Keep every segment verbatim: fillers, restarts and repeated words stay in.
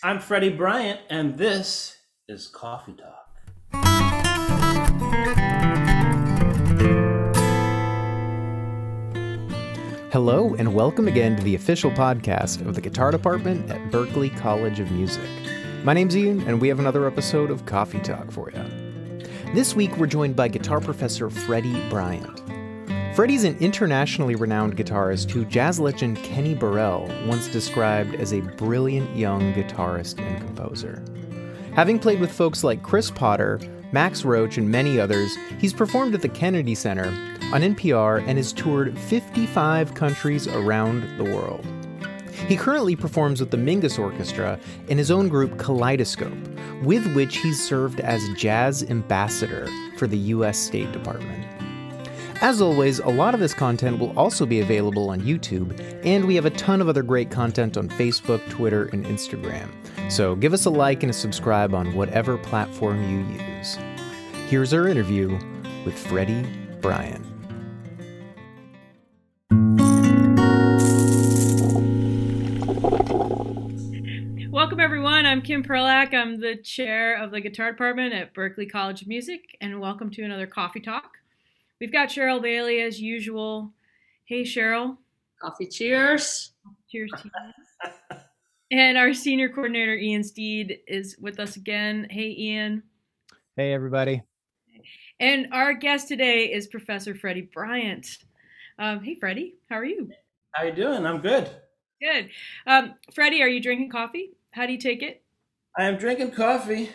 I'm Freddie Bryant, and this is Coffee Talk. Hello, and welcome again to the official podcast of the Guitar Department at Berklee College of Music. My name's Ian, and we have another episode of Coffee Talk for you. This week, we're joined by guitar professor Freddie Bryant. Freddie's an internationally renowned guitarist who jazz legend Kenny Burrell once described as a brilliant young guitarist and composer. Having played with folks like Chris Potter, Max Roach, and many others, he's performed at the Kennedy Center, on N P R, and has toured fifty-five countries around the world. He currently performs with the Mingus Orchestra in his own group Kaleidoscope, with which he's served as jazz ambassador for the U S State Department. As always, a lot of this content will also be available on YouTube, and we have a ton of other great content on Facebook, Twitter, and Instagram. So give us a like and a subscribe on whatever platform you use. Here's our interview with Freddie Bryant. Welcome, everyone. I'm Kim Perlak. I'm the chair of the Guitar Department at Berklee College of Music, and welcome to another Coffee Talk. We've got Cheryl Bailey as usual. Hey, Cheryl. Coffee cheers. Cheers to you. And our senior coordinator, Ian Steed, is with us again. Hey, Ian. Hey, everybody. And our guest today is Professor Freddie Bryant. Um, hey, Freddie. How are you? How are you doing? I'm good. Good. Um, Freddie, are you drinking coffee? How do you take it? I am drinking coffee.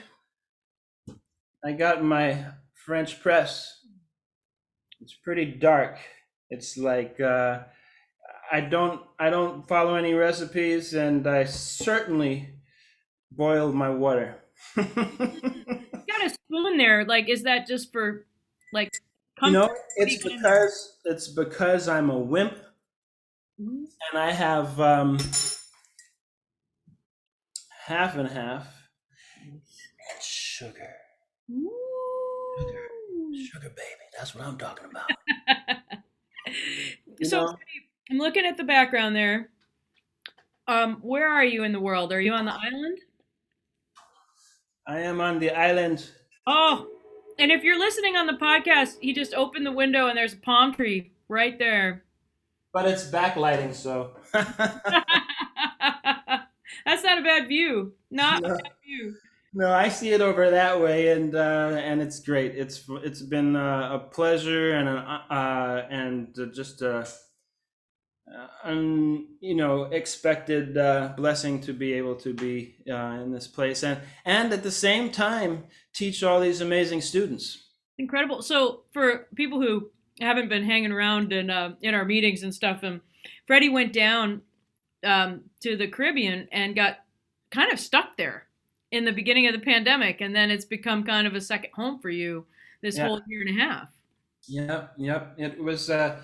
I got my French press. It's pretty dark. It's like uh, I don't I don't follow any recipes, and I certainly boil my water. You got a spoon there. Like, is that just for like comfort? No, it's because it's because I'm a wimp, mm-hmm. and I have um, half and half and sugar. Ooh. Sugar. Sugar baby, that's what I'm talking about. So know? I'm looking at the background there. Um, where are you in the world? Are you on the island? I am on the island. Oh, and if you're listening on the podcast, he just opened the window and there's a palm tree right there. But it's backlighting, so. That's not a bad view. Not no. a bad view. No, I see it over that way, and uh, and it's great. It's it's been uh, a pleasure and an, uh, and uh, just a uh, un, you know expected uh, blessing to be able to be uh, in this place, and and at the same time teach all these amazing students. Incredible. So for people who haven't been hanging around in uh, in our meetings and stuff, and Freddie went down um, to the Caribbean and got kind of stuck there in the beginning of the pandemic, and then it's become kind of a second home for you this yeah. whole year and a half. Yep, yep. It was uh,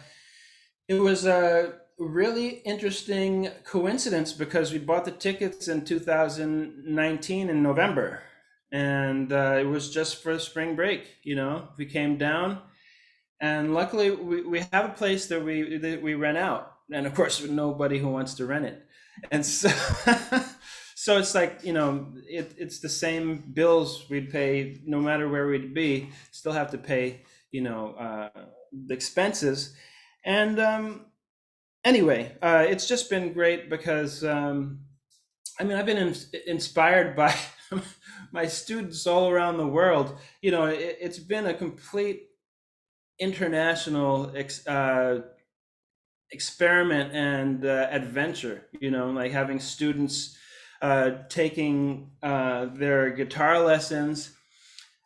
it was a really interesting coincidence because we bought the tickets in two thousand nineteen in November, and uh, it was just for the spring break. You know, we came down, and luckily we, we have a place that we that we rent out, and of course nobody who wants to rent it, and so. So it's like, you know, it, it's the same bills we'd pay no matter where we'd be, still have to pay, you know, uh, the expenses. And um, anyway, uh, it's just been great because, um, I mean, I've been in, inspired by my students all around the world. You know, it, it's been a complete international ex, uh, experiment and uh, adventure, you know, like having students Uh, taking uh, their guitar lessons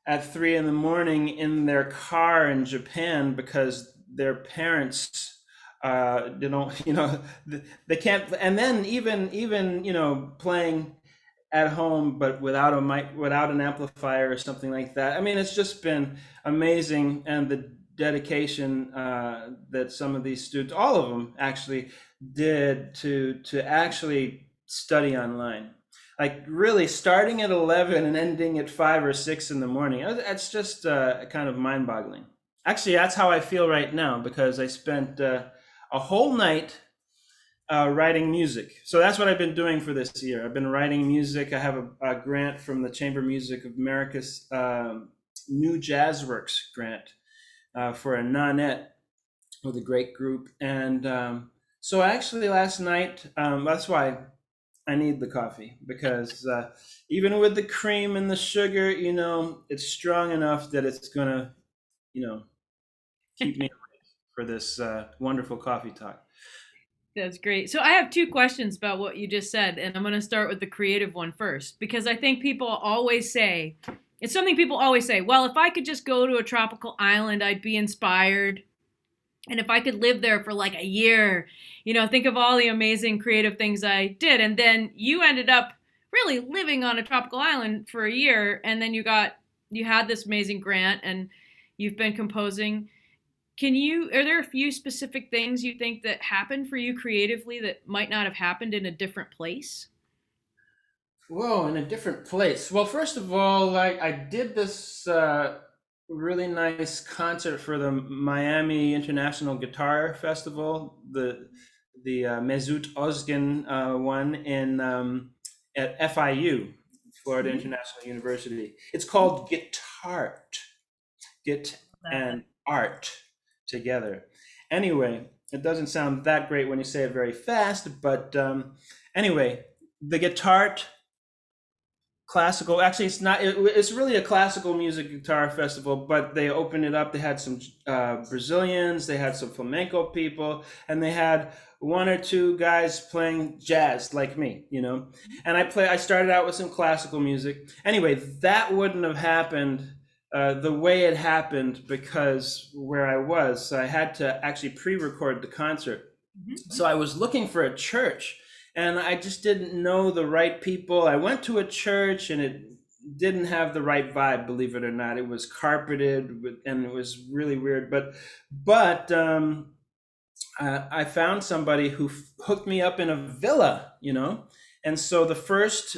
at three in the morning in their car in Japan because their parents, uh, you know, you know, they can't. And then even even you know playing at home but without a mic, without an amplifier or something like that. I mean, it's just been amazing, and the dedication uh, that some of these students, all of them actually, did to to actually. study online, like really starting at eleven and ending at five or six in the morning. That's just uh, kind of mind-boggling. Actually, that's how I feel right now because I spent uh, a whole night uh, writing music. So that's what I've been doing for this year. I've been writing music. I have a, a grant from the Chamber Music of America's um, New Jazz Works Grant uh, for a non-et with a great group. And um, so actually last night, um, that's why I need the coffee, because uh, even with the cream and the sugar, you know, it's strong enough that it's gonna, you know, keep me awake for this uh, wonderful coffee talk. That's great. So I have two questions about what you just said, and I'm gonna start with the creative one first, because I think people always say, it's something people always say, well, if I could just go to a tropical island, I'd be inspired. And if I could live there for like a year, you know, think of all the amazing creative things I did. And then you ended up really living on a tropical island for a year. And then you got, you had this amazing grant and you've been composing. Can you, are there a few specific things you think that happened for you creatively that might not have happened in a different place? Whoa, in a different place. Well, first of all, like I did this, uh, really nice concert for the Miami International Guitar Festival, the the uh, Mesut Özgen uh, one in um, at F I U, Florida mm-hmm. International University. It's called Guitart, Git and Art together. Anyway, it doesn't sound that great when you say it very fast, but um, anyway, the Guitart. Classical, actually it's not, it, it's really a classical music guitar festival, but they opened it up. They had some uh, Brazilians, they had some flamenco people, and they had one or two guys playing jazz like me, you know, and I play, I started out with some classical music. Anyway, that wouldn't have happened uh, the way it happened because where I was, I had to actually pre-record the concert. Mm-hmm. So I was looking for a church. And I just didn't know the right people. I went to a church and it didn't have the right vibe, believe it or not. It was carpeted with, and it was really weird. But but um, I, I found somebody who hooked me up in a villa, you know. And so the first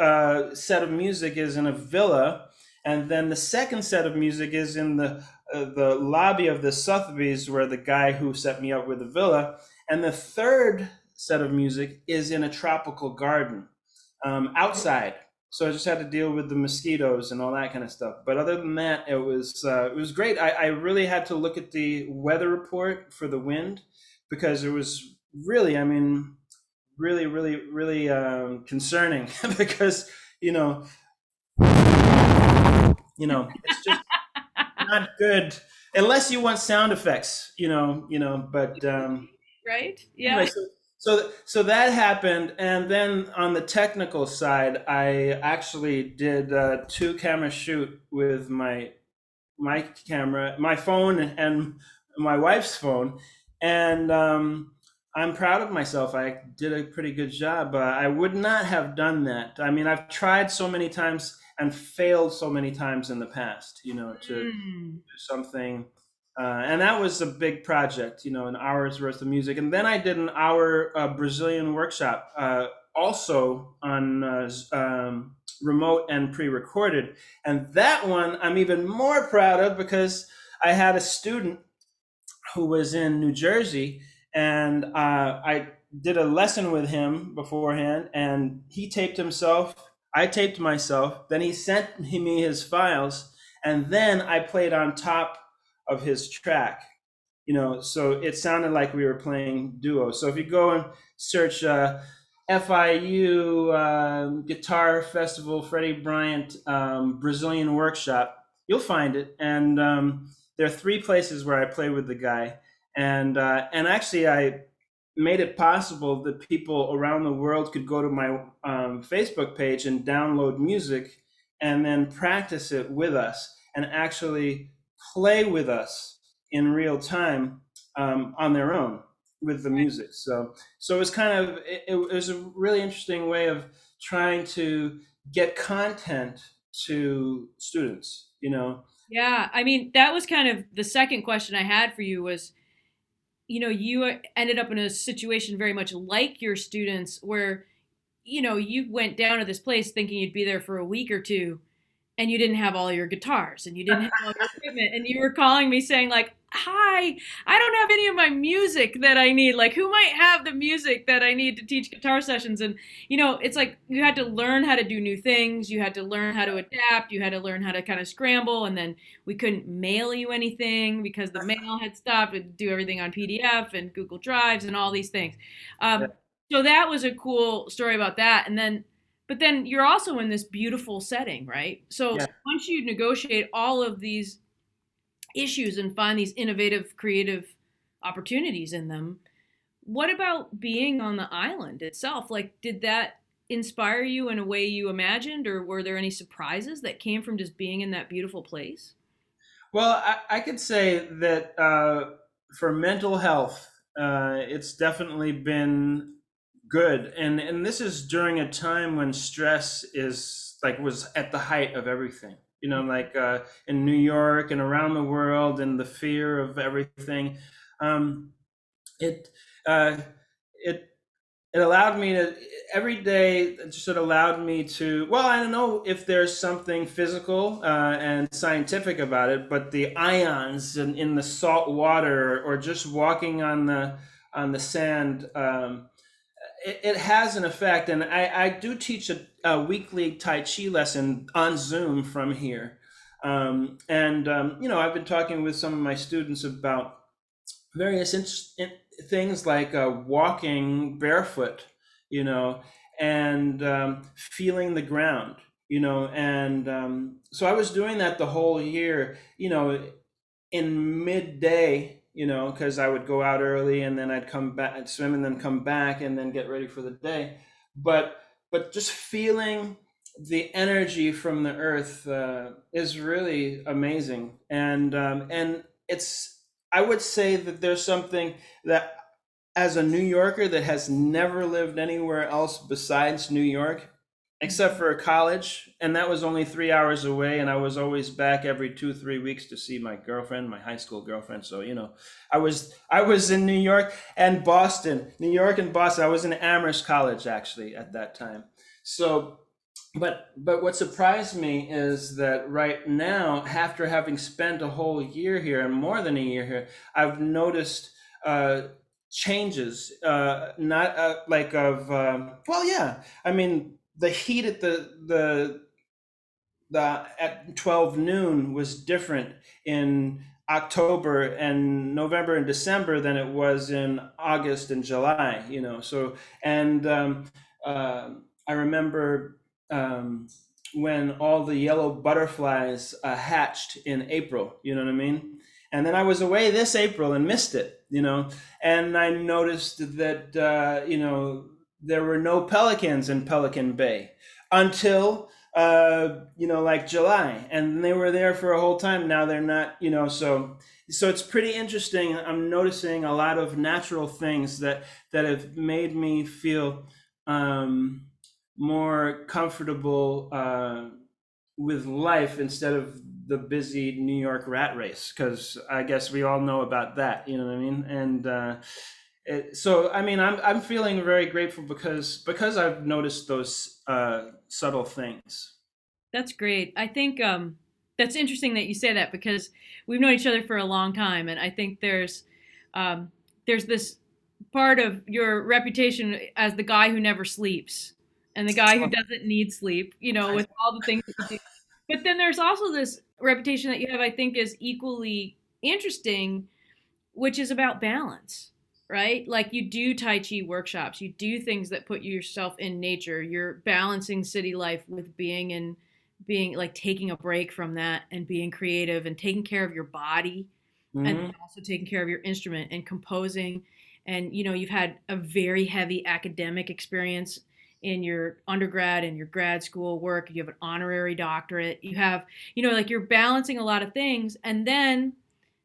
uh, set of music is in a villa. And then the second set of music is in the, uh, the lobby of the Sotheby's, where the guy who set me up with the villa. And the third set of music is in a tropical garden um, outside. So I just had to deal with the mosquitoes and all that kind of stuff. But other than that, it was uh, it was great. I, I really had to look at the weather report for the wind because it was really, I mean, really, really, really um, concerning because, you know, you know, it's just not good unless you want sound effects, you know, you know, but. Um, right. Yeah. Anyway, so, So, so that happened, and then on the technical side, I actually did a two-camera shoot with my my camera, my phone, and my wife's phone, and um, I'm proud of myself. I did a pretty good job. Uh, I would not have done that. I mean, I've tried so many times and failed so many times in the past, you know, to mm. do something. Uh, and that was a big project, you know, an hour's worth of music. And then I did an hour uh, Brazilian workshop, uh, also on uh, um, remote and pre-recorded. And that one I'm even more proud of because I had a student who was in New Jersey, and uh, I did a lesson with him beforehand, and he taped himself, I taped myself, then he sent me his files, and then I played on top of his track, you know, so it sounded like we were playing duo. So if you go and search uh, F I U uh, Guitar Festival, Freddie Bryant um, Brazilian Workshop, you'll find it. And um, there are three places where I play with the guy, and uh, and actually I made it possible that people around the world could go to my um, Facebook page and download music, and then practice it with us, and actually play with us in real time um, on their own with the music. So, so it was kind of, it, it was a really interesting way of trying to get content to students, you know? Yeah. I mean, that was kind of the second question I had for you was, you know, you ended up in a situation very much like your students where, you know, you went down to this place thinking you'd be there for a week or two, and you didn't have all your guitars and you didn't have all your equipment. And you were calling me saying like, hi, I don't have any of my music that I need. Like, who might have the music that I need to teach guitar sessions? And, you know, it's like you had to learn how to do new things. You had to learn how to adapt. You had to learn how to kind of scramble. And then we couldn't mail you anything because the mail had stopped. We'd do everything on P D F and Google Drives and all these things. Um, yeah. So that was a cool story about that. And then, but then you're also in this beautiful setting, right? So yeah. once you negotiate all of these issues and find these innovative, creative opportunities in them, what about being on the island itself? Like, did that inspire you in a way you imagined, or were there any surprises that came from just being in that beautiful place? Well, I, I could say that uh, for mental health, uh, it's definitely been good. And and this is during a time when stress is like was at the height of everything, you know, like uh, in New York and around the world, and the fear of everything. Um, it uh, it it allowed me to every day. It just it allowed me to. Well, I don't know if there's something physical uh, and scientific about it, but the ions in, in the salt water, or just walking on the on the sand. Um, It has an effect, and I, I do teach a, a weekly Tai Chi lesson on Zoom from here. Um, and, um, you know, I've been talking with some of my students about various in things like uh, walking barefoot, you know, and um, feeling the ground, you know, and um, so I was doing that the whole year, you know, in midday. You know, because I would go out early and then I'd come back, I'd swim and then come back and then get ready for the day. But but just feeling the energy from the earth uh, is really amazing. And um, and it's, I would say that there's something that as a New Yorker that has never lived anywhere else besides New York, except for college, and that was only three hours away, and I was always back every two, three weeks to see my girlfriend, my high school girlfriend. So, you know, I was I was in New York and Boston, New York and Boston. I was in Amherst College, actually, at that time. So, but but what surprised me is that right now, after having spent a whole year here and more than a year here, I've noticed uh, changes, uh, not uh, like of, um, well, yeah, I mean, the heat at the the the at twelve noon was different in October and November and December than it was in August and July, you know. So and um, uh, I remember um, when all the yellow butterflies uh, hatched in April, you know what I mean. And then I was away this April and missed it, you know. And I noticed that uh, you know. There were no pelicans in Pelican Bay until, uh, you know, like July, and they were there for a whole time. Now they're not, you know, so, so it's pretty interesting. I'm noticing a lot of natural things that, that have made me feel, um, more comfortable, uh, with life instead of the busy New York rat race. 'Cause I guess we all know about that, you know what I mean? And, uh, It, so I mean I'm I'm feeling very grateful because because I've noticed those uh, subtle things. That's great. I think um, that's interesting that you say that, because we've known each other for a long time, and I think there's um, there's this part of your reputation as the guy who never sleeps and the guy who doesn't need sleep, you know, with all the things that you do. But then there's also this reputation that you have, I think, is equally interesting, which is about balance. Right? Like, you do Tai Chi workshops, you do things that put yourself in nature, you're balancing city life with being in, being like taking a break from that and being creative and taking care of your body, mm-hmm. and also taking care of your instrument and composing. And, you know, you've had a very heavy academic experience in your undergrad and your grad school work. You have an honorary doctorate. You have, you know, like, you're balancing a lot of things. And then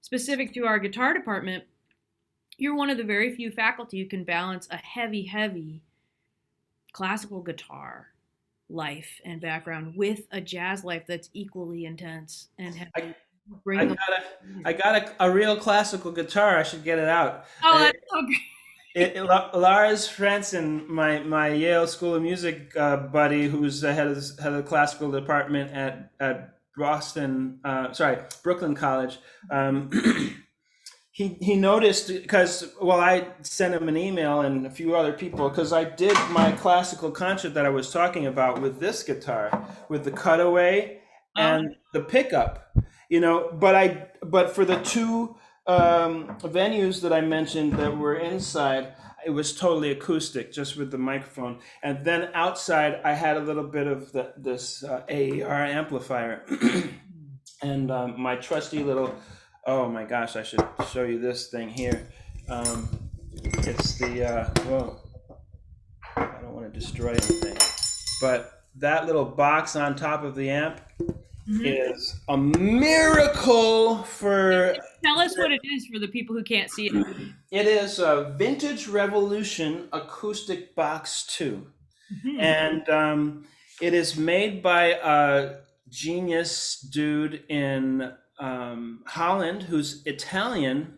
specific to our guitar department, you're one of the very few faculty who can balance a heavy, heavy classical guitar life and background with a jazz life that's equally intense and heavy. I, I got, a, I got a, a real classical guitar. I should get it out. Oh, that's so great. It, it, Lars Frantzen, my, my Yale School of Music uh, buddy, who's the head of the, head of the classical department at, at Boston, uh, sorry, Brooklyn College, um, he he noticed, because, well, I sent him an email and a few other people, because I did my classical concert that I was talking about with this guitar, with the cutaway and um, the pickup, you know, but I, but for the two um, venues that I mentioned that were inside, it was totally acoustic, just with the microphone. And then outside, I had a little bit of the, this uh, A E R amplifier and um, my trusty little, oh my gosh, I should show you this thing here. Um, it's the, uh, whoa, I don't want to destroy anything, but that little box on top of the amp mm-hmm. is a miracle for... Tell us what it is for the people who can't see it. It is a vintage Revolution acoustic box two. Mm-hmm. And um, it is made by a genius dude in um, Holland, who's Italian,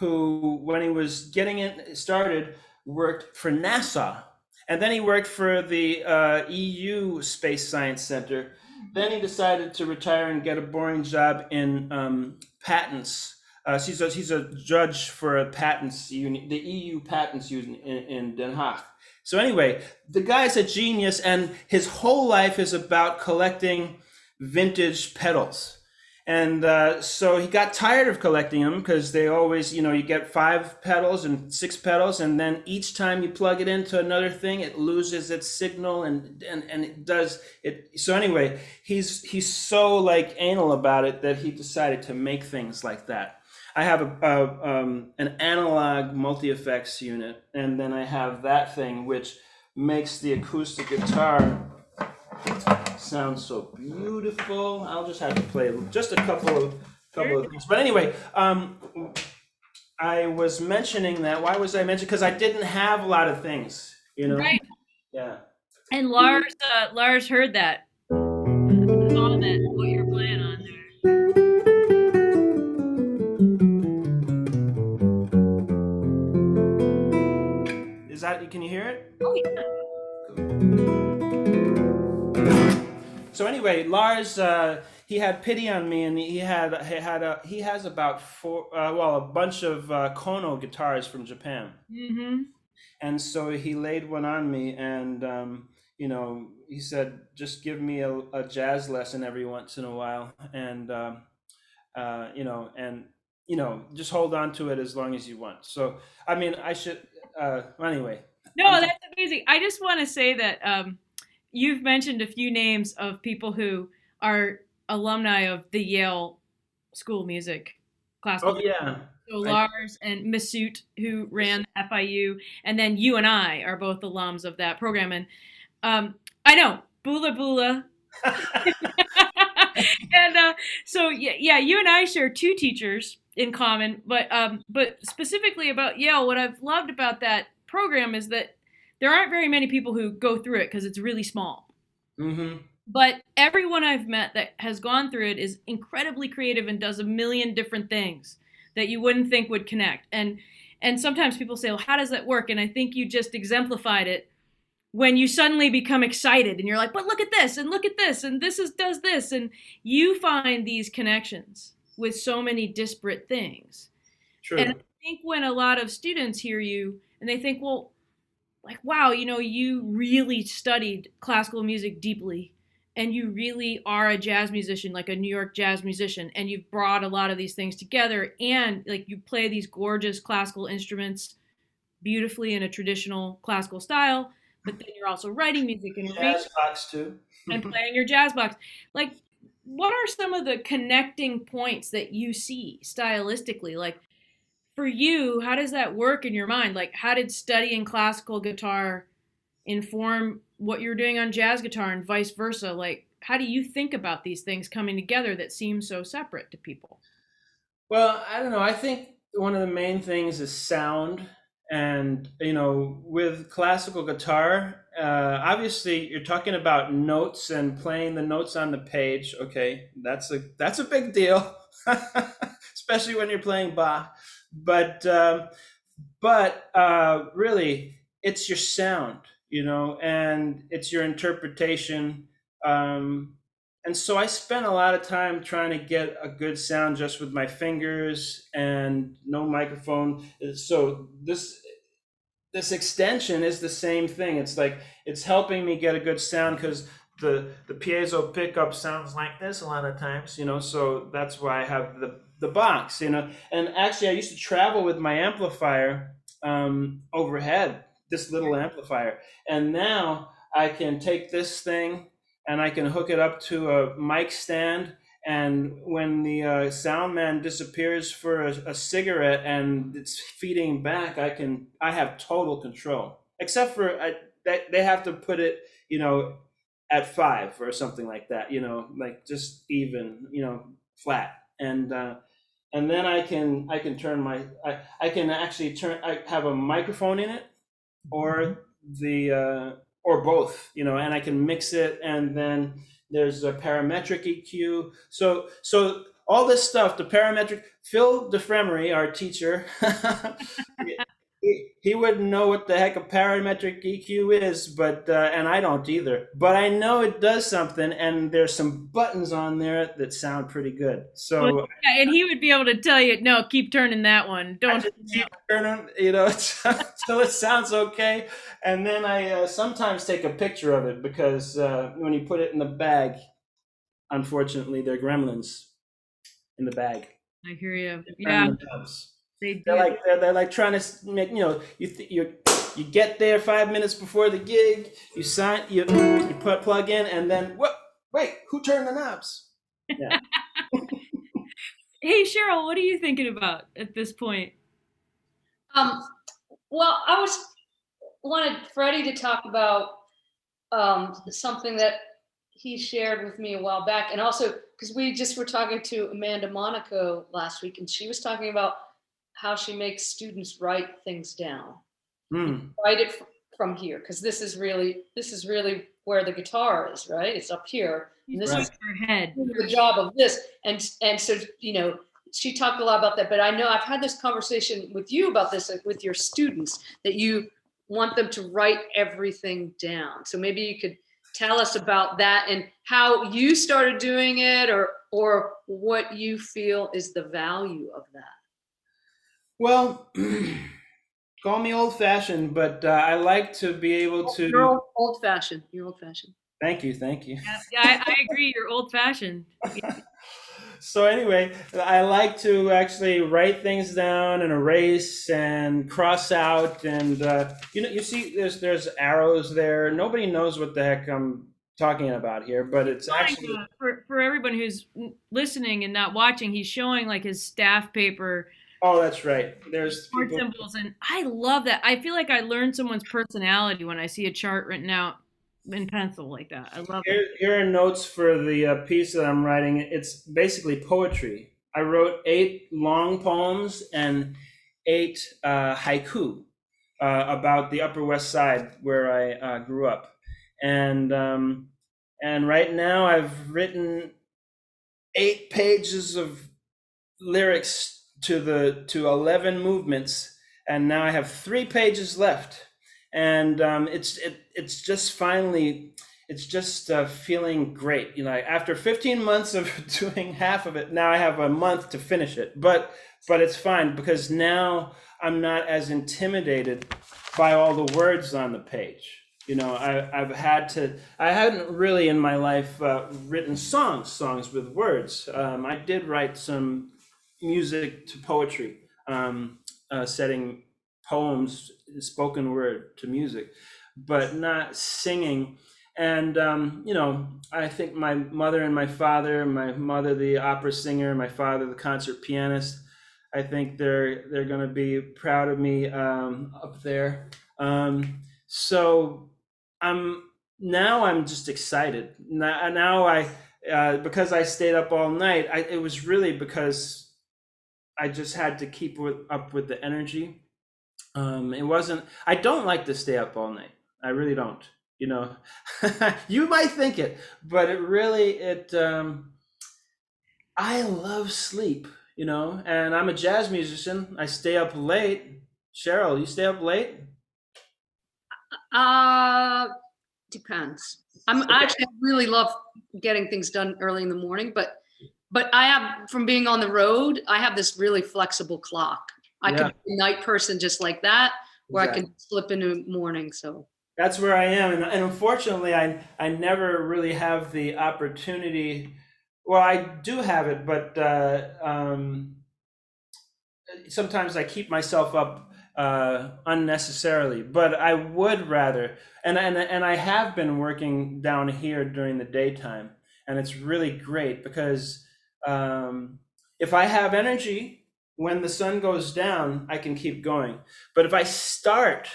who, when he was getting it started, worked for NASA. And then he worked for the uh, E U Space Science Center. Then he decided to retire and get a boring job in um, patents. Uh, he's, a, he's a judge for a patents uni, the E U patents union in, in Den Haag. So anyway, the guy's a genius, and his whole life is about collecting vintage pedals. And uh, so he got tired of collecting them, because they always, you know, you get five pedals and six pedals, and then each time you plug it into another thing, it loses its signal, and and, and it does it. So anyway, he's he's so like anal about it that he decided to make things like that. I have a, a um, an analog multi-effects unit, and then I have that thing which makes the acoustic guitar sounds so beautiful. I'll just have to play just a couple of couple of things. But anyway, um, I was mentioning that. Why was I mentioning? Because I didn't have a lot of things, you know. Right. Yeah. And Lars, uh, Lars heard that. Saw that what you're playing on there. Is that? Can you hear it? Oh yeah. So anyway, Lars, uh, he had pity on me, and he had he had a, he has about four uh, well a bunch of uh, Kono guitars from Japan, mm-hmm. and so he laid one on me, and um, you know, he said, just give me a, a jazz lesson every once in a while, and um, uh, you know, and you know, just hold on to it as long as you want. So I mean, I should uh, anyway. No, that's amazing. I just want to say that. Um... You've mentioned a few names of people who are alumni of the Yale School of Music classical. Oh, yeah. So Lars I... and Mesut, who ran F I U, and then you and I are both alums of that program. And um, I know, Bula Bula. and uh, so, yeah, yeah, you and I share two teachers in common. But, um, but specifically about Yale, what I've loved about that program is that there aren't very many people who go through it because it's really small. Mm-hmm. But everyone I've met that has gone through it is incredibly creative and does a million different things that you wouldn't think would connect. And and sometimes people say, well, how does that work? And I think you just exemplified it when you suddenly become excited and you're like, but look at this and look at this and this is does this. And you find these connections with so many disparate things. True. And I think when a lot of students hear you and they think, well, like, wow, you know, you really studied classical music deeply, and you really are a jazz musician, like a New York jazz musician, and you've brought a lot of these things together, and like you play these gorgeous classical instruments beautifully in a traditional classical style, but then you're also writing music and jazz box too, and playing your jazz box. Like, what are some of the connecting points that you see stylistically? Like, for you, how does that work in your mind? Like, how did studying classical guitar inform what you're doing on jazz guitar and vice versa? Like, how do you think about these things coming together that seem so separate to people? Well, I don't know. I think one of the main things is sound. And, you know, with classical guitar, uh, obviously you're talking about notes and playing the notes on the page. Okay, that's a, that's a big deal, especially when you're playing Bach. But um, but uh, really, it's your sound, you know, and it's your interpretation, um, And so I spent a lot of time trying to get a good sound just with my fingers and no microphone. So this this extension is the same thing. It's like, it's helping me get a good sound because the, the piezo pickup sounds like this a lot of times, you know, so that's why I have the, the box, you know. And actually I used to travel with my amplifier um, overhead, this little amplifier. And now I can take this thing and I can hook it up to a mic stand, and when the uh, sound man disappears for a, a cigarette and it's feeding back, I can I have total control. Except for I, they, they have to put it, you know, at five or something like that, you know, like just even, you know, flat. And uh, and then I can I can turn my I I can actually turn I have a microphone in it, or the. Uh, or both, you know, and I can mix it. And then there's a parametric E Q. So, so all this stuff, the parametric, Phil DeFremery, our teacher, he, he wouldn't know what the heck a parametric E Q is, but, uh, and I don't either, but I know it does something, and there's some buttons on there that sound pretty good. So, well, yeah, and he would be able to tell you, no, keep turning that one. Don't just keep turning, you know, till it sounds okay. And then I uh, sometimes take a picture of it because uh, when you put it in the bag, unfortunately, they're gremlins in the bag. I hear you. Yeah, they do. They're like they're, they're like trying to make, you know, you th you you get there five minutes before the gig, you sign, you you put plug in, and then what? Wait, who turned the knobs? Yeah. Hey Cheryl, what are you thinking about at this point? Um. Well, I was. Wanted Freddie to talk about um, something that he shared with me a while back, and also because we just were talking to Amanda Monaco last week, and she was talking about how she makes students write things down, mm. write it from here, because this is really this is really where the guitar is, right? It's up here, and this right. is her head. The job of this, and and so you know. She talked a lot about that, but I know I've had this conversation with you about this with your students that you. Want them to write everything down. So maybe you could tell us about that and how you started doing it, or or what you feel is the value of that. Well, call me old-fashioned, but uh, I like to be able to. You're old-fashioned. You're old-fashioned. Thank you. Thank you. Yeah, I, I agree. You're old-fashioned. Yeah. So anyway, I like to actually write things down and erase and cross out, and uh, you know, you see, there's there's arrows there. Nobody knows what the heck I'm talking about here, but it's actually for for everyone who's listening and not watching. He's showing like his staff paper. Oh, that's right. There's chord symbols, and I love that. I feel like I learned someone's personality when I see a chart written out in pencil like that. I love here, it. Here are notes for the uh, piece that I'm writing. It's basically poetry. I wrote eight long poems and eight uh, haiku uh, about the Upper West Side where I uh, grew up. And, um, and right now I've written eight pages of lyrics to, the, to eleven movements. And now I have three pages left. And um, it's it, it's just finally, it's just uh, feeling great. You know, after fifteen months of doing half of it, now I have a month to finish it. But but it's fine because now I'm not as intimidated by all the words on the page. You know, I I've had to. I hadn't really in my life uh, written songs songs with words. Um, I did write some music to poetry, um, uh, setting poems. Spoken word to music, but not singing. And um, you know, I think my mother and my father, my mother the opera singer, my father the concert pianist, I think they're they're going to be proud of me um, up there. Um, so I'm now I'm just excited. Now, now I uh, because I stayed up all night. I, it was really because I just had to keep with, up with the energy. Um, it wasn't, I don't like to stay up all night. I really don't, you know, you might think it, but it really, it, um, I love sleep, you know, and I'm a jazz musician. I stay up late. Cheryl, you stay up late? Uh, depends. I'm I actually really love getting things done early in the morning, but but I have, from being on the road, I have this really flexible clock. I yeah. can be a night person just like that, where exactly. I can slip into morning. So that's where I am, and, and unfortunately, I I never really have the opportunity. Well, I do have it, but uh, um, sometimes I keep myself up uh, unnecessarily. But I would rather, and and and I have been working down here during the daytime, and it's really great because um, if I have energy when the sun goes down, I can keep going. But if I start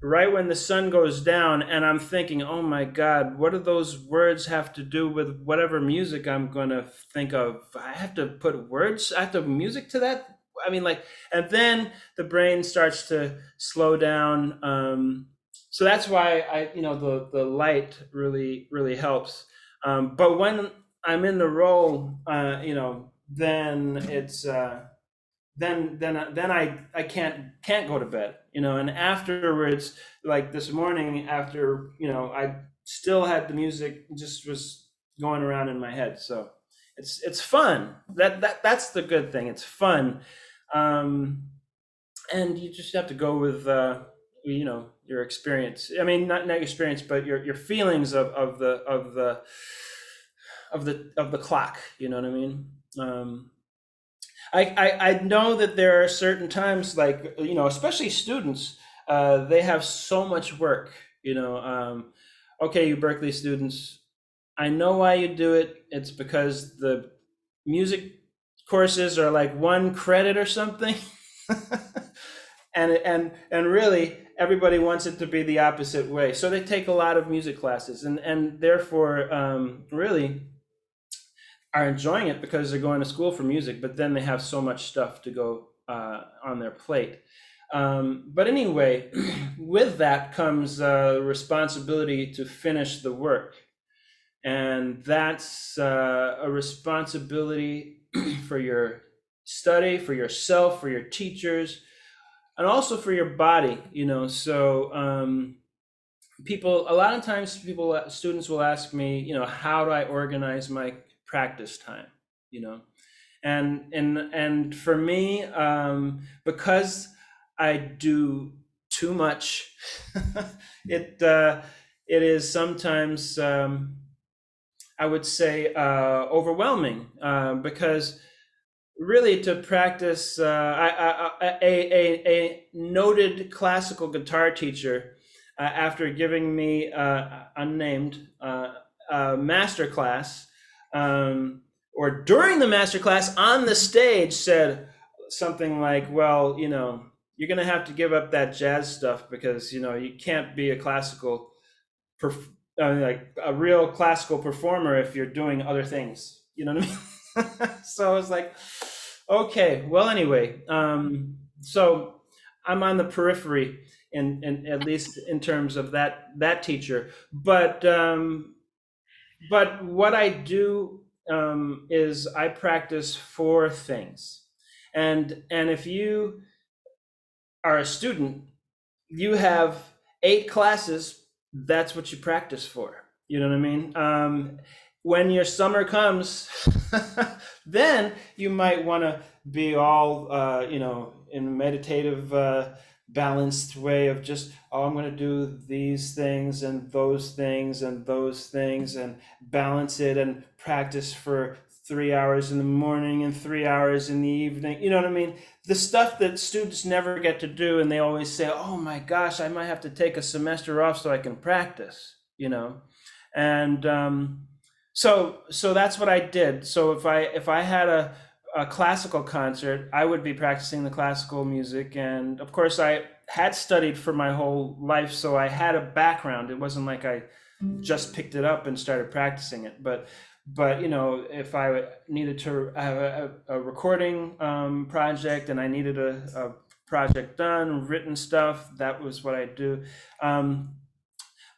right when the sun goes down and I'm thinking, oh my God, what do those words have to do with whatever music I'm going to think of? I have to put words, I have to music to that? I mean, like, and then the brain starts to slow down. Um, so that's why I, you know, the, the light really, really helps. Um, but when I'm in the role, uh, you know, then it's, uh, then then then I I can't can't go to bed, you know. And afterwards, like this morning, after, you know, I still had the music just was going around in my head. So it's it's fun. That that that's the good thing. It's fun, um, and you just have to go with uh, you know, your experience. I mean, not not experience, but your your feelings of of the of the of the of the clock. You know what I mean? Um, I, I, I know that there are certain times, like, you know, especially students, uh, they have so much work, you know. Um, okay, you Berklee students, I know why you do it. It's because the music courses are like one credit or something. and, and, and really, everybody wants it to be the opposite way. So they take a lot of music classes and, and therefore, um, really, are enjoying it because they're going to school for music, but then they have so much stuff to go uh, on their plate. Um, but anyway, with that comes uh, responsibility to finish the work. And that's uh, a responsibility for your study, for yourself, for your teachers, and also for your body, you know. So um, people, a lot of times people, students will ask me, you know, how do I organize my practice time, you know, and and and for me, um, because I do too much, it uh, it is sometimes um, I would say uh, overwhelming uh, because really to practice, uh, I, I, I, a, a a noted classical guitar teacher uh, after giving me uh, unnamed uh, a master class. Um, or during the masterclass on the stage said something like, well, you know, you're going to have to give up that jazz stuff because, you know, you can't be a classical, perf I mean, like a real classical performer if you're doing other things, you know what I mean? So I was like, okay, well, anyway, um, so I'm on the periphery and, and at least in terms of that, that teacher, but, um, But what I do um, is I practice four things. And, and if you are a student, you have eight classes, that's what you practice for. You know what I mean? Um, when your summer comes, then you might want to be all, uh, you know, in a meditative uh, balanced way of just, oh, I'm going to do these things and those things and those things and balance it and practice for three hours in the morning and three hours in the evening. You know what I mean? The stuff that students never get to do, and they always say, oh my gosh, I might have to take a semester off so I can practice, you know? And um, so, so that's what I did. So if I, if I had a, a classical concert, I would be practicing the classical music. And of course I had studied for my whole life, so I had a background. It wasn't like I just picked it up and started practicing it, but but you know, if I needed to have a, a recording um, project and I needed a, a project done, written stuff, that was what I do. Um,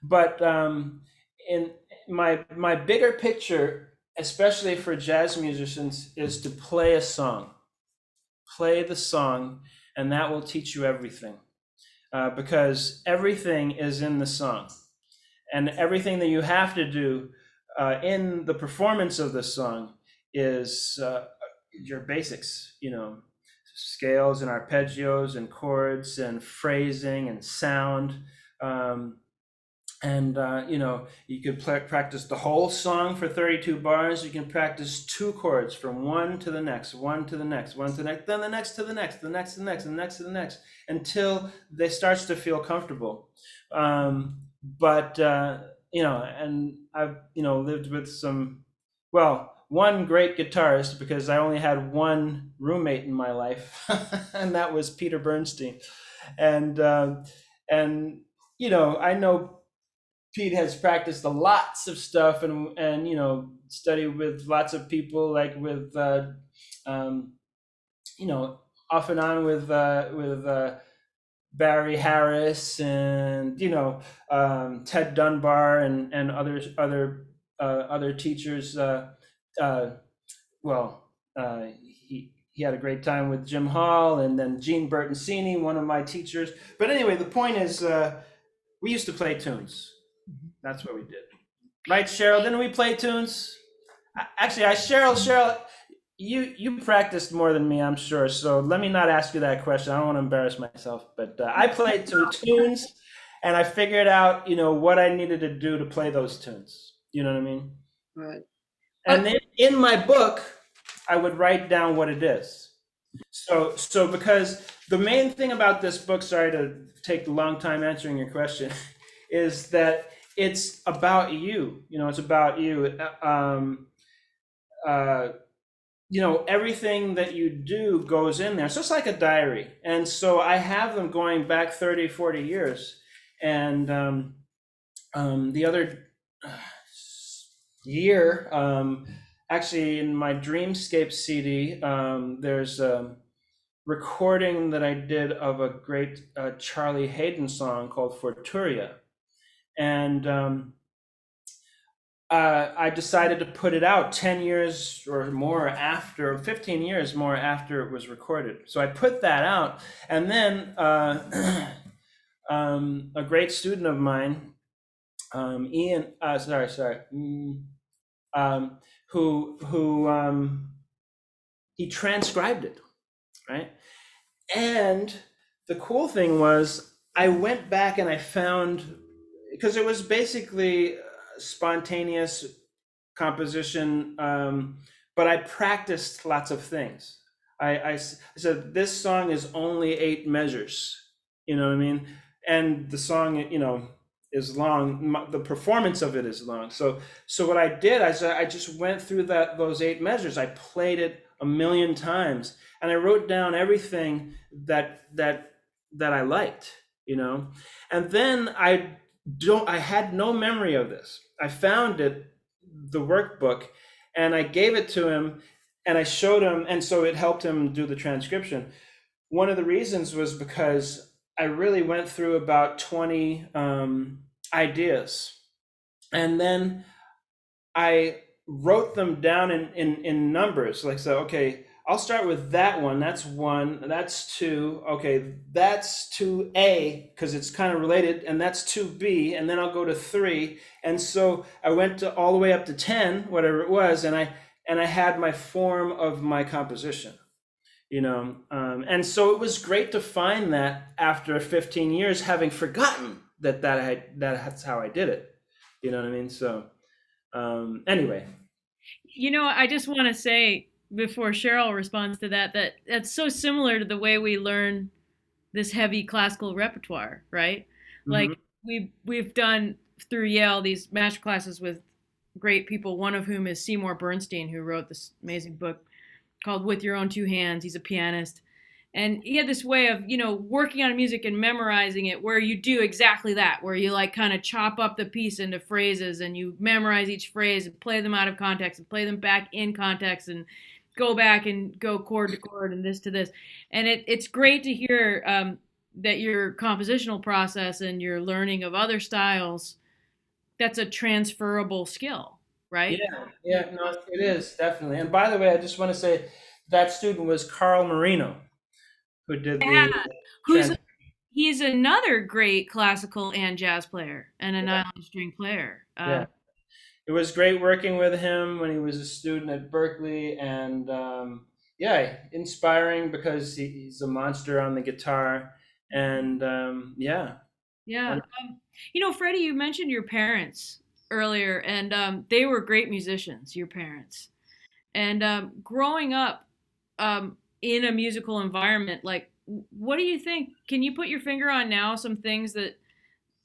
but um, in my my bigger picture, especially for jazz musicians, is to play a song, play the song, and that will teach you everything, uh, because everything is in the song. And everything that you have to do uh, in the performance of the song is uh, your basics, you know, scales and arpeggios and chords and phrasing and sound. Um, and, uh, you know, you could play, practice the whole song for thirty-two bars. You can practice two chords from one to the next, one to the next, one to the next, then the next to the next, the next to the next, the next to the next, until they starts to feel comfortable. Um, But, uh, you know, and I've, you know, lived with some, well, one great guitarist, because I only had one roommate in my life, and that was Peter Bernstein. And, uh, and, you know, I know Pete has practiced lots of stuff and, and, you know, studied with lots of people, like with, uh, um, you know, off and on with, uh, with, uh, Barry Harris and, you know, um, Ted Dunbar and, and others, other, uh, other teachers. Uh, uh, well, uh, he, he had a great time with Jim Hall and then Gene Bertensini, one of my teachers. But anyway, the point is, uh, we used to play tunes. That's what we did. Right, Cheryl? Didn't we play tunes? Actually, I, Cheryl, Cheryl, You you practiced more than me, I'm sure. So let me not ask you that question. I don't want to embarrass myself. But uh, I played two tunes, and I figured out, you know, what I needed to do to play those tunes. You know what I mean? Right. And then in my book, I would write down what it is. So so because the main thing about this book, sorry to take a long time answering your question, is that it's about you. You know, it's about you. Um, uh, you know, everything that you do goes in there. So it's like a diary. And so I have them going back thirty, forty years. And um, um, the other year, um, actually in my Dreamscape C D, um, there's a recording that I did of a great uh, Charlie Hayden song called Forturia. And um, Uh, I decided to put it out ten years or more after, fifteen years more after it was recorded. So I put that out, and then uh, um, a great student of mine, um, Ian, uh, sorry, sorry, um, who who um, he transcribed it, right? And the cool thing was, I went back and I found, because it was basically spontaneous composition, um, but I practiced lots of things. I, I, I said, this song is only eight measures, you know what I mean? And the song, you know, is long, my, the performance of it is long. So so what I did, I, I just went through that those eight measures. I played it a million times, and I wrote down everything that, that, that I liked, you know? And then I don't, I had no memory of this. I found it, the workbook, and I gave it to him, and I showed him, and so it helped him do the transcription. One of the reasons was because I really went through about twenty um, ideas, and then I wrote them down in, in, in numbers. Like, so, okay, I'll start with that one. That's one, that's two. Okay, that's two A, because it's kind of related, and that's two B, and then I'll go to three. And so I went to all the way up to ten, whatever it was, and I and I had my form of my composition, you know. Um, and so it was great to find that after fifteen years, having forgotten that that I that's how I did it, you know what I mean? So um, anyway, you know, I just want to say, before Cheryl responds to that, that that's so similar to the way we learn this heavy classical repertoire, right? Mm-hmm. Like we we've done through Yale these master classes with great people, one of whom is Seymour Bernstein, who wrote this amazing book called With Your Own Two Hands. He's a pianist, and he had this way of, you know, working on music and memorizing it, where you do exactly that, where you like kind of chop up the piece into phrases, and you memorize each phrase and play them out of context and play them back in context and go back and go chord to chord and this to this. And it, it's great to hear um, that your compositional process and your learning of other styles, that's a transferable skill, right? Yeah, yeah, no, it is, definitely. And by the way, I just want to say that student was Carl Marino, who did yeah. the... Who's, He's another great classical and jazz player and an yeah. nylon string player. Uh, yeah. It was great working with him when he was a student at Berklee, and um, yeah, inspiring because he, he's a monster on the guitar. And um, yeah. Yeah. Um, you know, Freddie, you mentioned your parents earlier, and um, they were great musicians, your parents. And um, growing up um, in a musical environment, like, what do you think? Can you put your finger on now some things that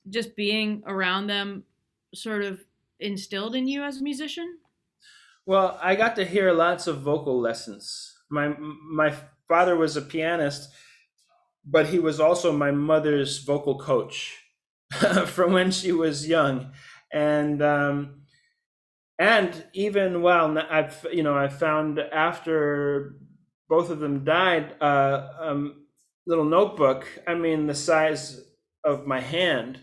just being around them sort of instilled in you as a musician? Well, I got to hear lots of vocal lessons. My my father was a pianist, but he was also my mother's vocal coach from when she was young, and um, and even while I've you know I found after both of them died. Uh, um, little notebook, I mean the size of my hand,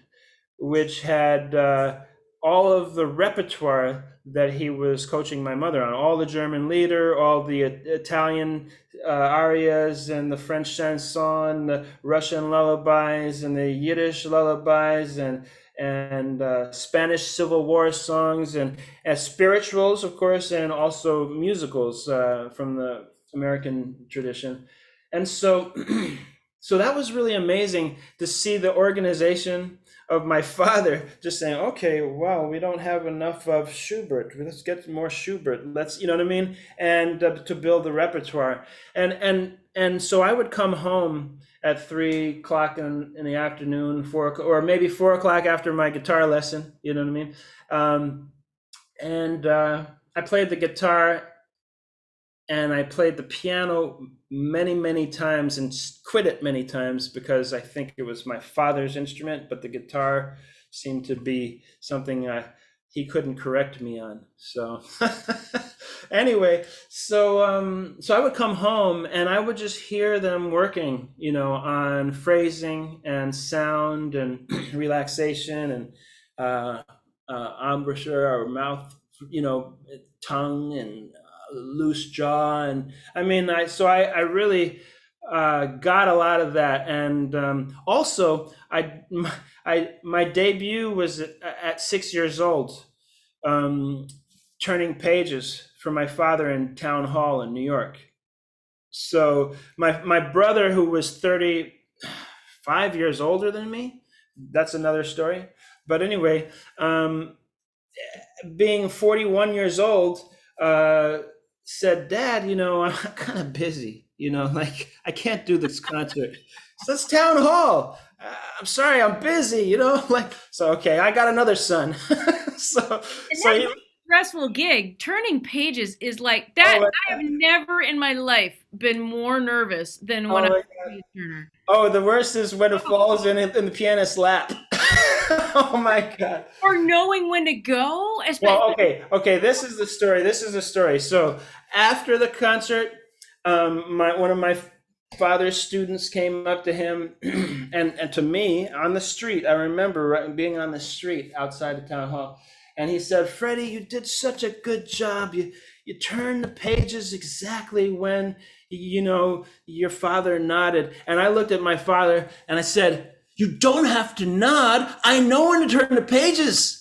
which had uh, all of the repertoire that he was coaching my mother on, all the German Lieder, all the Italian uh, arias, and the French chanson, the Russian lullabies, and the Yiddish lullabies, and and uh, Spanish Civil War songs, and as spirituals, of course, and also musicals uh, from the American tradition. And so, so that was really amazing to see the organization of my father just saying, okay, wow, we don't have enough of Schubert. Let's get more Schubert. Let's, you know what I mean? And uh, to build the repertoire. And, and, and so I would come home at three o'clock in, in the afternoon, four or maybe four o'clock after my guitar lesson, you know what I mean? Um, and uh, I played the guitar and I played the piano many, many times and quit it many times because I think it was my father's instrument, but the guitar seemed to be something I, he couldn't correct me on. So anyway, so um, so I would come home and I would just hear them working, you know, on phrasing and sound and relaxation and uh, uh, embouchure or mouth, you know, tongue and loose jaw. And I mean, I so I, I really uh, got a lot of that. And um, also, I, I my debut was at, at six years old, um, turning pages for my father in Town Hall in New York. So my my brother, who was thirty-five years older than me, that's another story. But anyway, um, being forty-one years old, uh, said, Dad, you know, I'm kind of busy, you know, like I can't do this concert. So it's Town Hall. Uh, I'm sorry, I'm busy, you know, like, so, okay, I got another son. so, so he, stressful gig. Turning pages is like that. Oh, I have never in my life been more nervous than when oh, I was a Turner. Oh, the worst is when it oh. falls in, in the pianist's lap. Oh my God. Or knowing when to go. Especially. Well, okay, okay. This is the story. This is the story. So after the concert, um, my one of my father's students came up to him and, and to me on the street. I remember being on the street outside the Town Hall, and he said, "Freddie, you did such a good job. You you turned the pages exactly when you know your father nodded." And I looked at my father and I said, "You don't have to nod. I know when to turn the pages."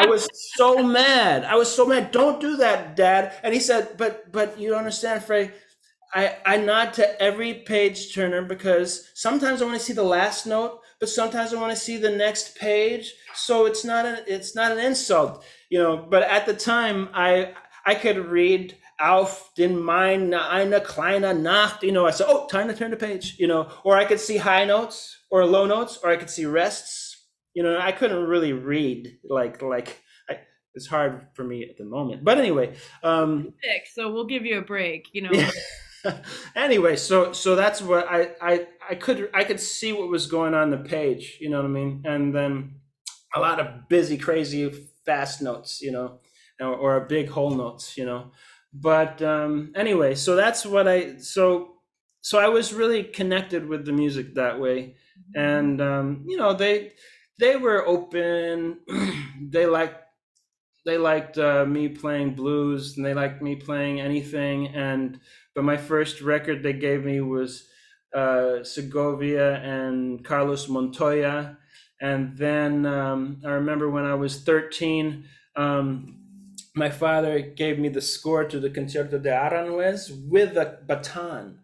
I was so mad. I was so mad. "Don't do that, Dad." And he said, but but you don't understand, Freddie. I, I nod to every page turner because sometimes I want to see the last note, but sometimes I want to see the next page. So it's not an, it's not an insult, you know. But at the time, I I could read Auf den Main eine kleine Nacht, you know, I said, oh, time to turn the page, you know, or I could see high notes or low notes, or I could see rests, you know. I couldn't really read, like, like I, it's hard for me at the moment, but anyway. Um, so we'll give you a break, you know. Yeah. Anyway, so, so that's what I, I, I could, I could see what was going on the page, you know what I mean? And then a lot of busy, crazy, fast notes, you know, or, or a big whole notes, you know. But um, anyway, so that's what I, so, so I was really connected with the music that way. And, um, you know, they, they were open. they liked, they liked uh, me playing blues, and they liked me playing anything. And, but my first record they gave me was uh, Segovia and Carlos Montoya. And then um, I remember when I was thirteen, um, my father gave me the score to the Concierto de Aranjuez with a baton,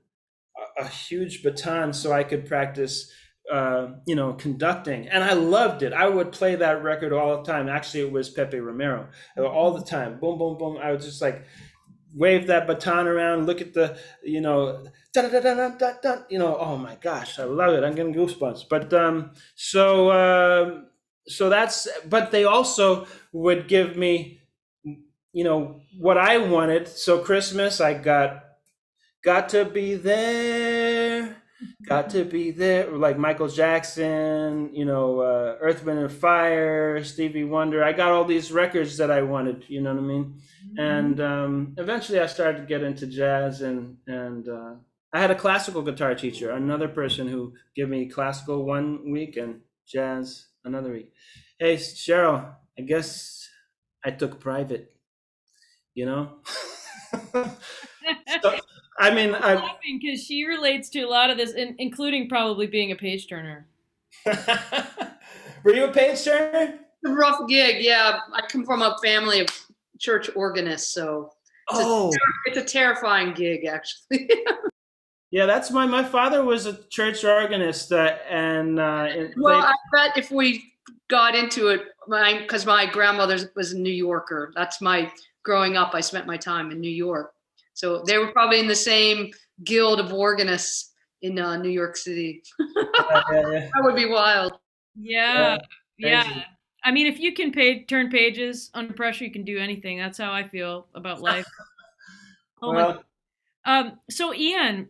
a, a huge baton, so I could practice, uh, you know, conducting. And I loved it. I would play that record all the time. Actually, it was Pepe Romero all the time. Boom, boom, boom. I was just like, wave that baton around, look at the, you know, da da da da da da, you know, oh my gosh, I love it. I'm getting goosebumps. But um, so, uh, so that's, but they also would give me, you know, what I wanted. So Christmas, I got, got to be there, got to be there, like Michael Jackson, you know, uh, Earth, Wind and Fire, Stevie Wonder. I got all these records that I wanted, you know what I mean? Mm-hmm. And um, eventually I started to get into jazz, and, and uh, I had a classical guitar teacher, another person who gave me classical one week and jazz another week. Hey, Cheryl, I guess I took private. You know, so, I mean, I'm laughing because she relates to a lot of this, in, including probably being a page turner. Were you a page turner? A rough gig, yeah. I come from a family of church organists, so it's, oh. a, it's a terrifying gig, actually. Yeah, that's my my father was a church organist, uh, and uh, well, I bet if we got into it, my because my grandmother was a New Yorker. That's my. Growing up, I spent my time in New York. So they were probably in the same guild of organists in uh, New York City. Yeah, yeah, yeah. That would be wild. Yeah, yeah. yeah. I mean, if you can pay, turn pages under pressure, you can do anything. That's how I feel about life. Oh well. My um, so Ian,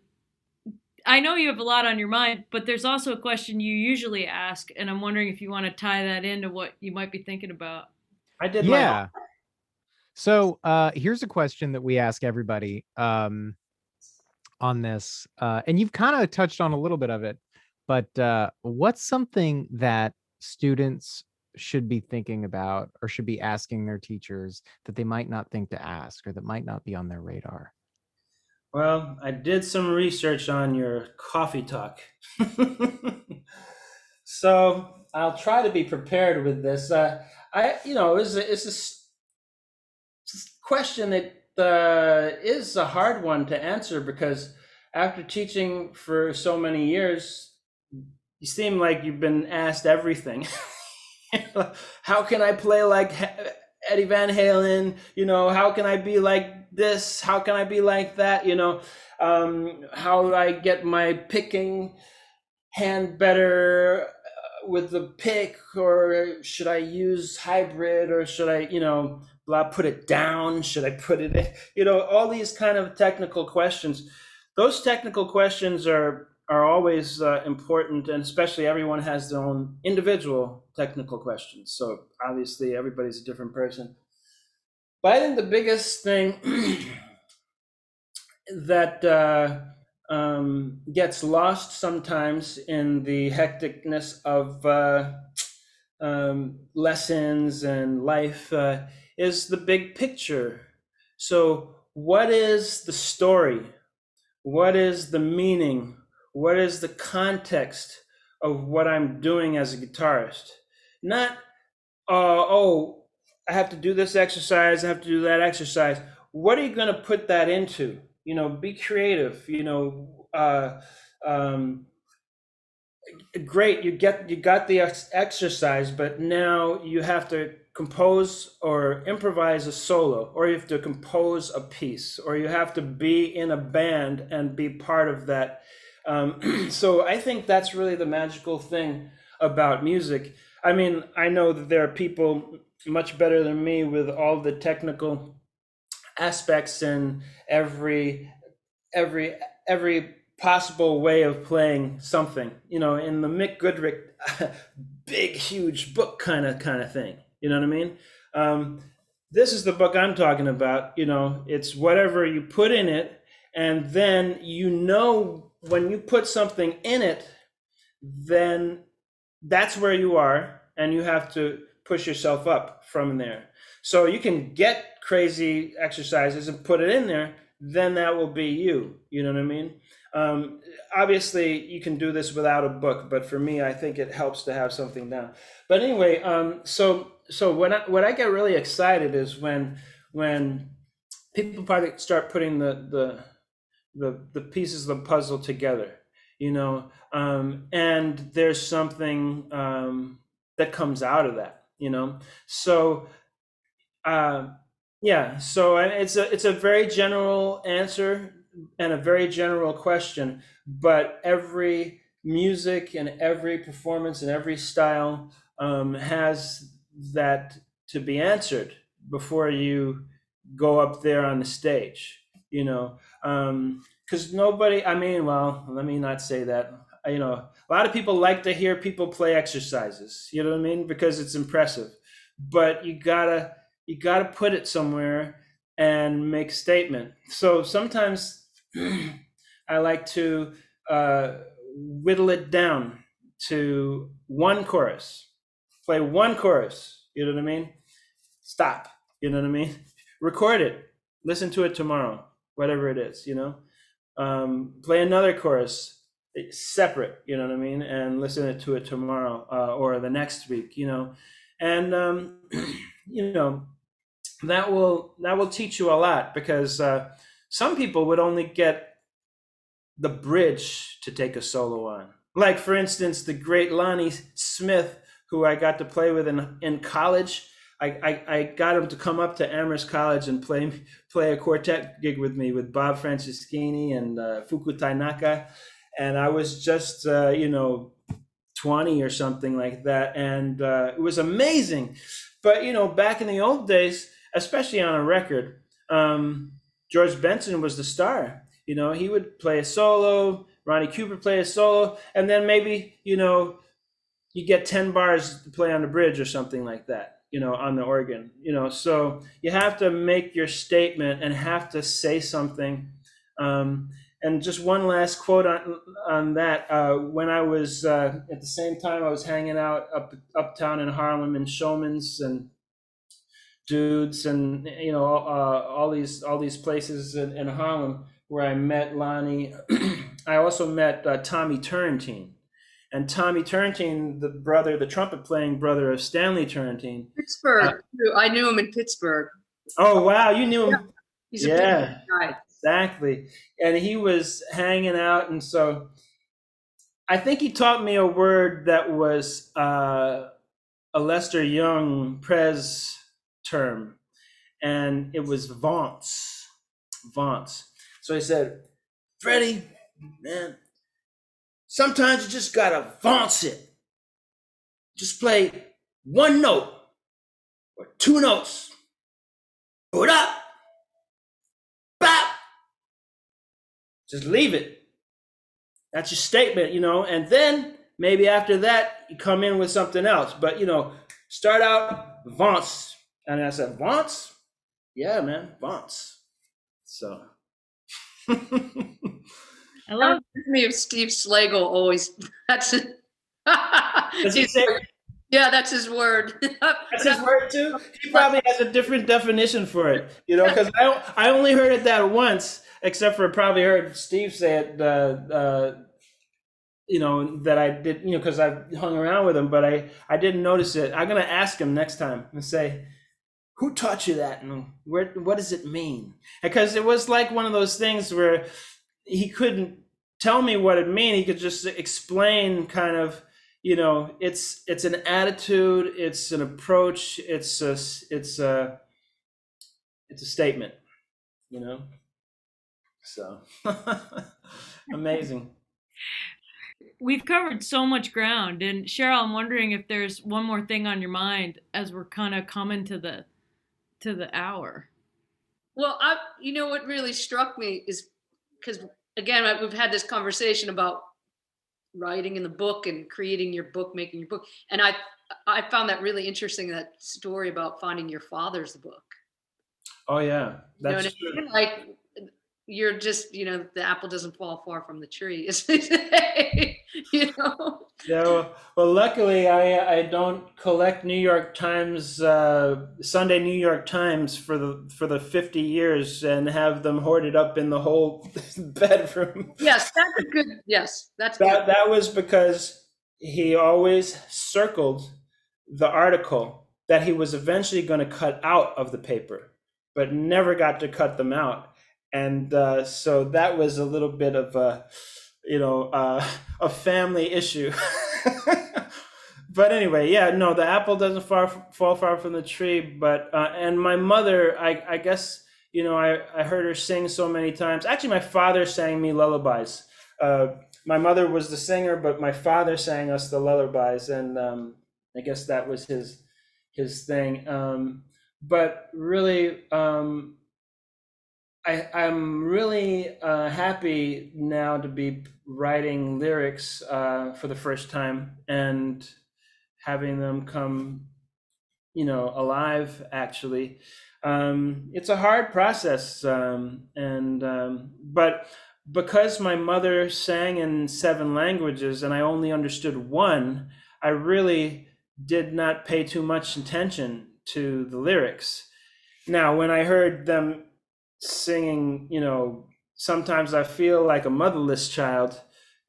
I know you have a lot on your mind, but there's also a question you usually ask, and I'm wondering if you want to tie that into what you might be thinking about. I did. Yeah. My So uh, here's a question that we ask everybody um, on this, uh, and you've kind of touched on a little bit of it, but uh, what's something that students should be thinking about or should be asking their teachers that they might not think to ask or that might not be on their radar? Well, I did some research on your coffee talk. So I'll try to be prepared with this. Uh, I, you know, it's a, it's a question that uh, is a hard one to answer, because after teaching for so many years, you seem like you've been asked everything. How can I play like Eddie Van Halen? You know, how can I be like this? How can I be like that? You know, um, how do I get my picking hand better with the pick, or should I use hybrid, or should I, you know, blah, put it down, should I put it in? You know, all these kind of technical questions. Those technical questions are are always uh, important, and especially everyone has their own individual technical questions. So obviously everybody's a different person. But I think the biggest thing that uh, um, gets lost sometimes in the hecticness of uh, um, lessons and life uh, is the big picture. So what is the story? What is the meaning? What is the context of what I'm doing as a guitarist? Not, uh, oh, I have to do this exercise, I have to do that exercise. What are you gonna put that into? You know, be creative, you know, uh, um, great, you get you got the ex exercise, but now you have to compose or improvise a solo, or you have to compose a piece, or you have to be in a band and be part of that. Um, so I think that's really the magical thing about music. I mean, I know that there are people much better than me with all the technical aspects and every, every, every possible way of playing something, you know, in the Mick Goodrick, big, huge book kind of, kind of thing. You know what I mean? Um, this is the book I'm talking about. You know, it's whatever you put in it, and then you know when you put something in it, then that's where you are, and you have to push yourself up from there. So you can get crazy exercises and put it in there, then that will be you. You know what I mean? Um, obviously, you can do this without a book, but for me, I think it helps to have something down. But anyway, um, so so when I, when I get really excited is when when people probably start putting the the the, the pieces of the puzzle together. You know, um, and there's something um, that comes out of that. You know, so. Uh, Yeah, so it's a it's a very general answer and a very general question, but every music and every performance and every style um, has that to be answered before you go up there on the stage, you know, because um, nobody, I mean, well, let me not say that. You know, a lot of people like to hear people play exercises, you know what I mean, because it's impressive, but you gotta, you got to put it somewhere and make a statement. So sometimes I like to uh, whittle it down to one chorus, play one chorus, you know what I mean? Stop, you know what I mean? Record it, listen to it tomorrow, whatever it is, you know? Um, play another chorus, separate, you know what I mean? And listen to it tomorrow uh, or the next week, you know? And, um, you know, that will that will teach you a lot, because uh, some people would only get the bridge to take a solo on. Like, for instance, the great Lonnie Smith, who I got to play with in, in college. I, I, I got him to come up to Amherst College and play play a quartet gig with me with Bob Franceschini and uh, Fuku Tainaka. And I was just, uh, you know, twenty or something like that. And uh, it was amazing. But, you know, back in the old days, especially on a record, um, George Benson was the star. You know, he would play a solo, Ronnie Cooper play a solo, and then maybe, you know, you get ten bars to play on the bridge or something like that, you know, on the organ. You know, so you have to make your statement and have to say something. Um, and just one last quote on, on that. Uh, when I was, uh, at the same time, I was hanging out up uptown in Harlem in Showman's and Dudes and, you know, uh, all these all these places in, in Harlem where I met Lonnie. I also met uh, Tommy Turrentine. And Tommy Turrentine, the brother, the trumpet playing brother of Stanley Turrentine. Pittsburgh, uh, I knew him in Pittsburgh. Oh, wow, you knew him. Yeah. He's a yeah. Big guy. Exactly. And he was hanging out. And so I think he taught me a word that was uh, a Lester Young Prez term. And it was vaunts, vaunts. So he said, Freddie, man, sometimes you just got to vaunts it. Just play one note or two notes. Put up. Just leave it. That's your statement, you know, and then maybe after that, you come in with something else. But, you know, start out vaunts. And I said, vaunts? Yeah, man, vaunts. So. I love me of Steve Slagle always. That's it. Does he say? Yeah, that's his word. That's his word too? He probably has a different definition for it, you know, because I, I only heard it that once. Except for probably heard Steve say it, uh, uh, you know, that I did, you know, because I hung around with him, but I, I didn't notice it. I'm going to ask him next time and say, who taught you that? And where, what does it mean? Because it was like one of those things where he couldn't tell me what it meant. He could just explain kind of, you know, it's, it's an attitude, it's an approach, it's a, it's a, it's a statement, you know? So amazing. We've covered so much ground, and Cheryl, I'm wondering if there's one more thing on your mind as we're kind of coming to the to the hour. Well, I, you know, what really struck me is because again, I, we've had this conversation about writing in the book and creating your book, making your book, and I I found that really interesting, that story about finding your father's book. Oh yeah, that's you know, true. Like. you're just, you know, the apple doesn't fall far from the tree, as they say, you know? Yeah, well, well luckily I, I don't collect New York Times, uh, Sunday New York Times for the for the fifty years and have them hoarded up in the whole bedroom. Yes, that's good, yes, that's that, good. That was because he always circled the article that he was eventually going to cut out of the paper, but never got to cut them out. And uh, so that was a little bit of a, you know, uh, a family issue. But anyway, yeah, no, the apple doesn't far, fall far from the tree. But uh, and my mother, I, I guess, you know, I, I heard her sing so many times. Actually, my father sang me lullabies. Uh, my mother was the singer, but my father sang us the lullabies. And um, I guess that was his his thing. Um, but really, um, I, I'm really uh, happy now to be writing lyrics uh, for the first time and having them come, you know, alive, actually. Um, it's a hard process. Um, and um, but because my mother sang in seven languages and I only understood one, I really did not pay too much attention to the lyrics. Now, when I heard them singing, you know, sometimes I feel like a motherless child.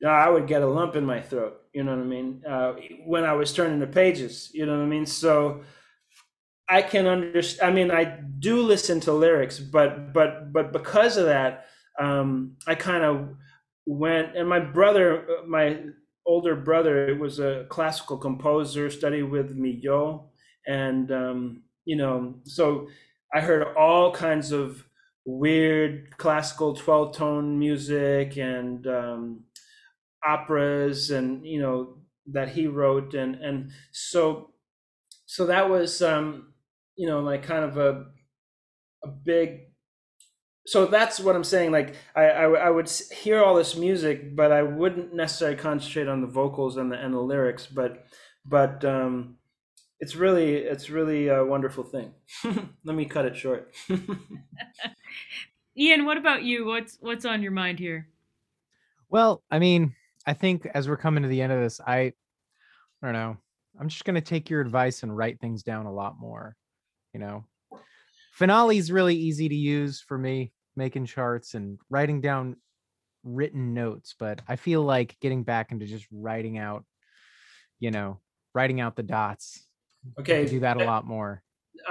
I would get a lump in my throat, you know what I mean, uh, when I was turning the pages, you know what I mean? So I can understand, I mean, I do listen to lyrics, but but but because of that, um, I kind of went, and my brother, my older brother, it was a classical composer, studied with Millau, and, um, you know, so I heard all kinds of weird classical twelve-tone music and um, operas, and you know, that he wrote, and and so so that was um, you know, like kind of a a big. So that's what I'm saying. Like I, I I would hear all this music, but I wouldn't necessarily concentrate on the vocals and the and the lyrics. But but um, it's really it's really a wonderful thing. Let me cut it short. Ian, what about you? What's what's on your mind here? Well, I mean, I think as we're coming to the end of this, I, I don't know. I'm just going to take your advice and write things down a lot more. You know, Finale is really easy to use for me, making charts and writing down written notes. But I feel like getting back into just writing out, you know, writing out the dots. Okay, I do that a lot more.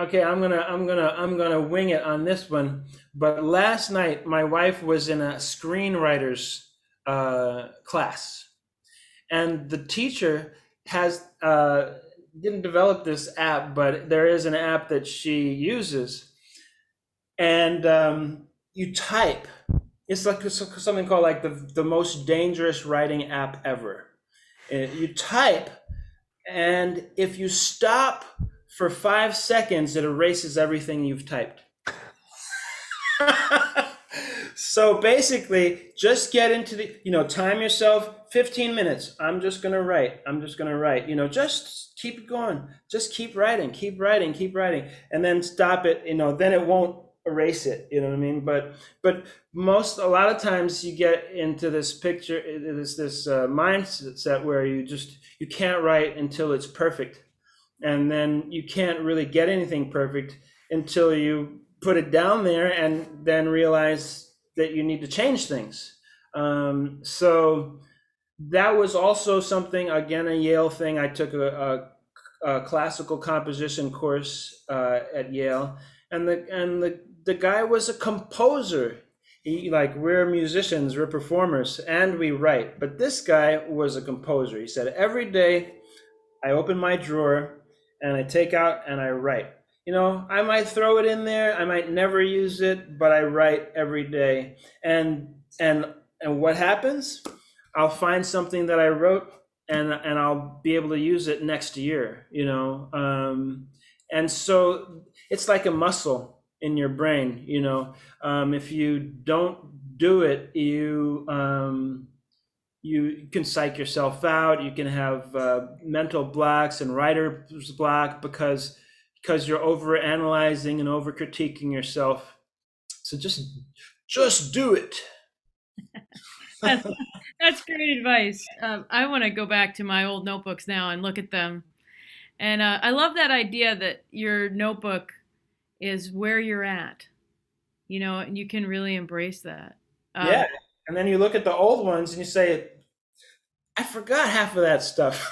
Okay, I'm gonna, I'm gonna, I'm gonna wing it on this one. But last night, my wife was in a screenwriter's uh, class, and the teacher has uh, didn't develop this app, but there is an app that she uses, and um, you type. It's like something called like the the most dangerous writing app ever. You type, and if you stop for five seconds, it erases everything you've typed. So basically, just get into the, you know, time yourself, fifteen minutes. I'm just going to write. I'm just going to write, you know, just keep going. Just keep writing, keep writing, keep writing, and then stop it. You know, then it won't erase it. You know what I mean? But, but most, a lot of times you get into this picture, this, this uh, mindset where you just, you can't write until it's perfect. And then you can't really get anything perfect until you put it down there and then realize that you need to change things. Um, so that was also something, again, a Yale thing. I took a, a, a classical composition course uh, at Yale, and the and the, the guy was a composer. He, like, we're musicians, we're performers, and we write. But this guy was a composer. He said, every day I open my drawer and I take out and I write. You know, I might throw it in there, I might never use it, but I write every day. And and and what happens? I'll find something that I wrote, and and I'll be able to use it next year. You know, um, and so it's like a muscle in your brain. You know, um, if you don't do it, you. Um, You can psych yourself out. You can have uh, mental blocks and writer's block because because you're over analyzing and over critiquing yourself. So just Just do it. that's, that's great advice. Um, I want to go back to my old notebooks now and look at them. And uh, I love that idea that your notebook is where you're at, you know, and you can really embrace that. Um, yeah. And then you look at the old ones and you say, I forgot half of that stuff.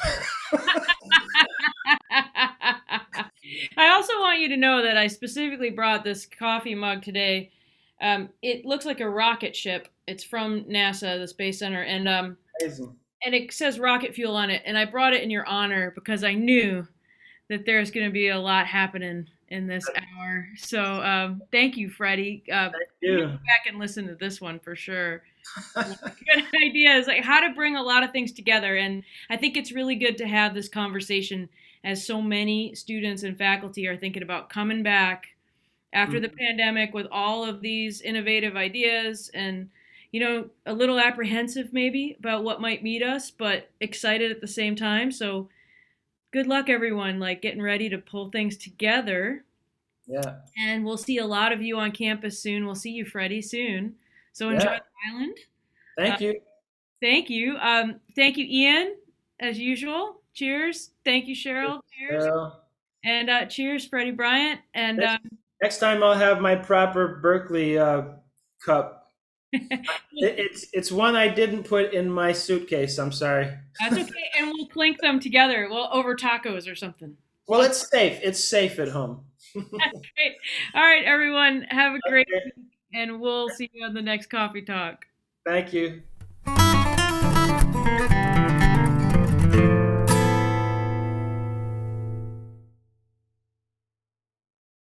I also want you to know that I specifically brought this coffee mug today. Um, it looks like a rocket ship. It's from NASA, the Space Center, and um, Amazing. And it says rocket fuel on it. And I brought it in your honor because I knew that there's going to be a lot happening in this hour. So um, thank you, Freddie. Uh, thank you. Go back and listen to this one for sure. Good idea is like how to bring a lot of things together. And I think it's really good to have this conversation as so many students and faculty are thinking about coming back after mm-hmm. the pandemic with all of these innovative ideas and, you know, a little apprehensive maybe about what might meet us, but excited at the same time. So good luck, everyone, like getting ready to pull things together. Yeah. And we'll see a lot of you on campus soon. We'll see you, Freddie, soon. So enjoy yeah. the island. Thank uh, you. Thank you. Um, thank you, Ian, as usual. Cheers. Thank you, Cheryl. Cheers. Cheryl. And uh, cheers, Freddie Bryant. And next, um, next time I'll have my proper Berklee uh, cup. it, it's it's one I didn't put in my suitcase. I'm sorry. That's okay. And we'll clink them together. Well, over tacos or something. Well, it's safe. It's safe at home. That's great. All right, everyone. Have a great okay. week. And we'll see you on the next Coffee Talk. Thank you.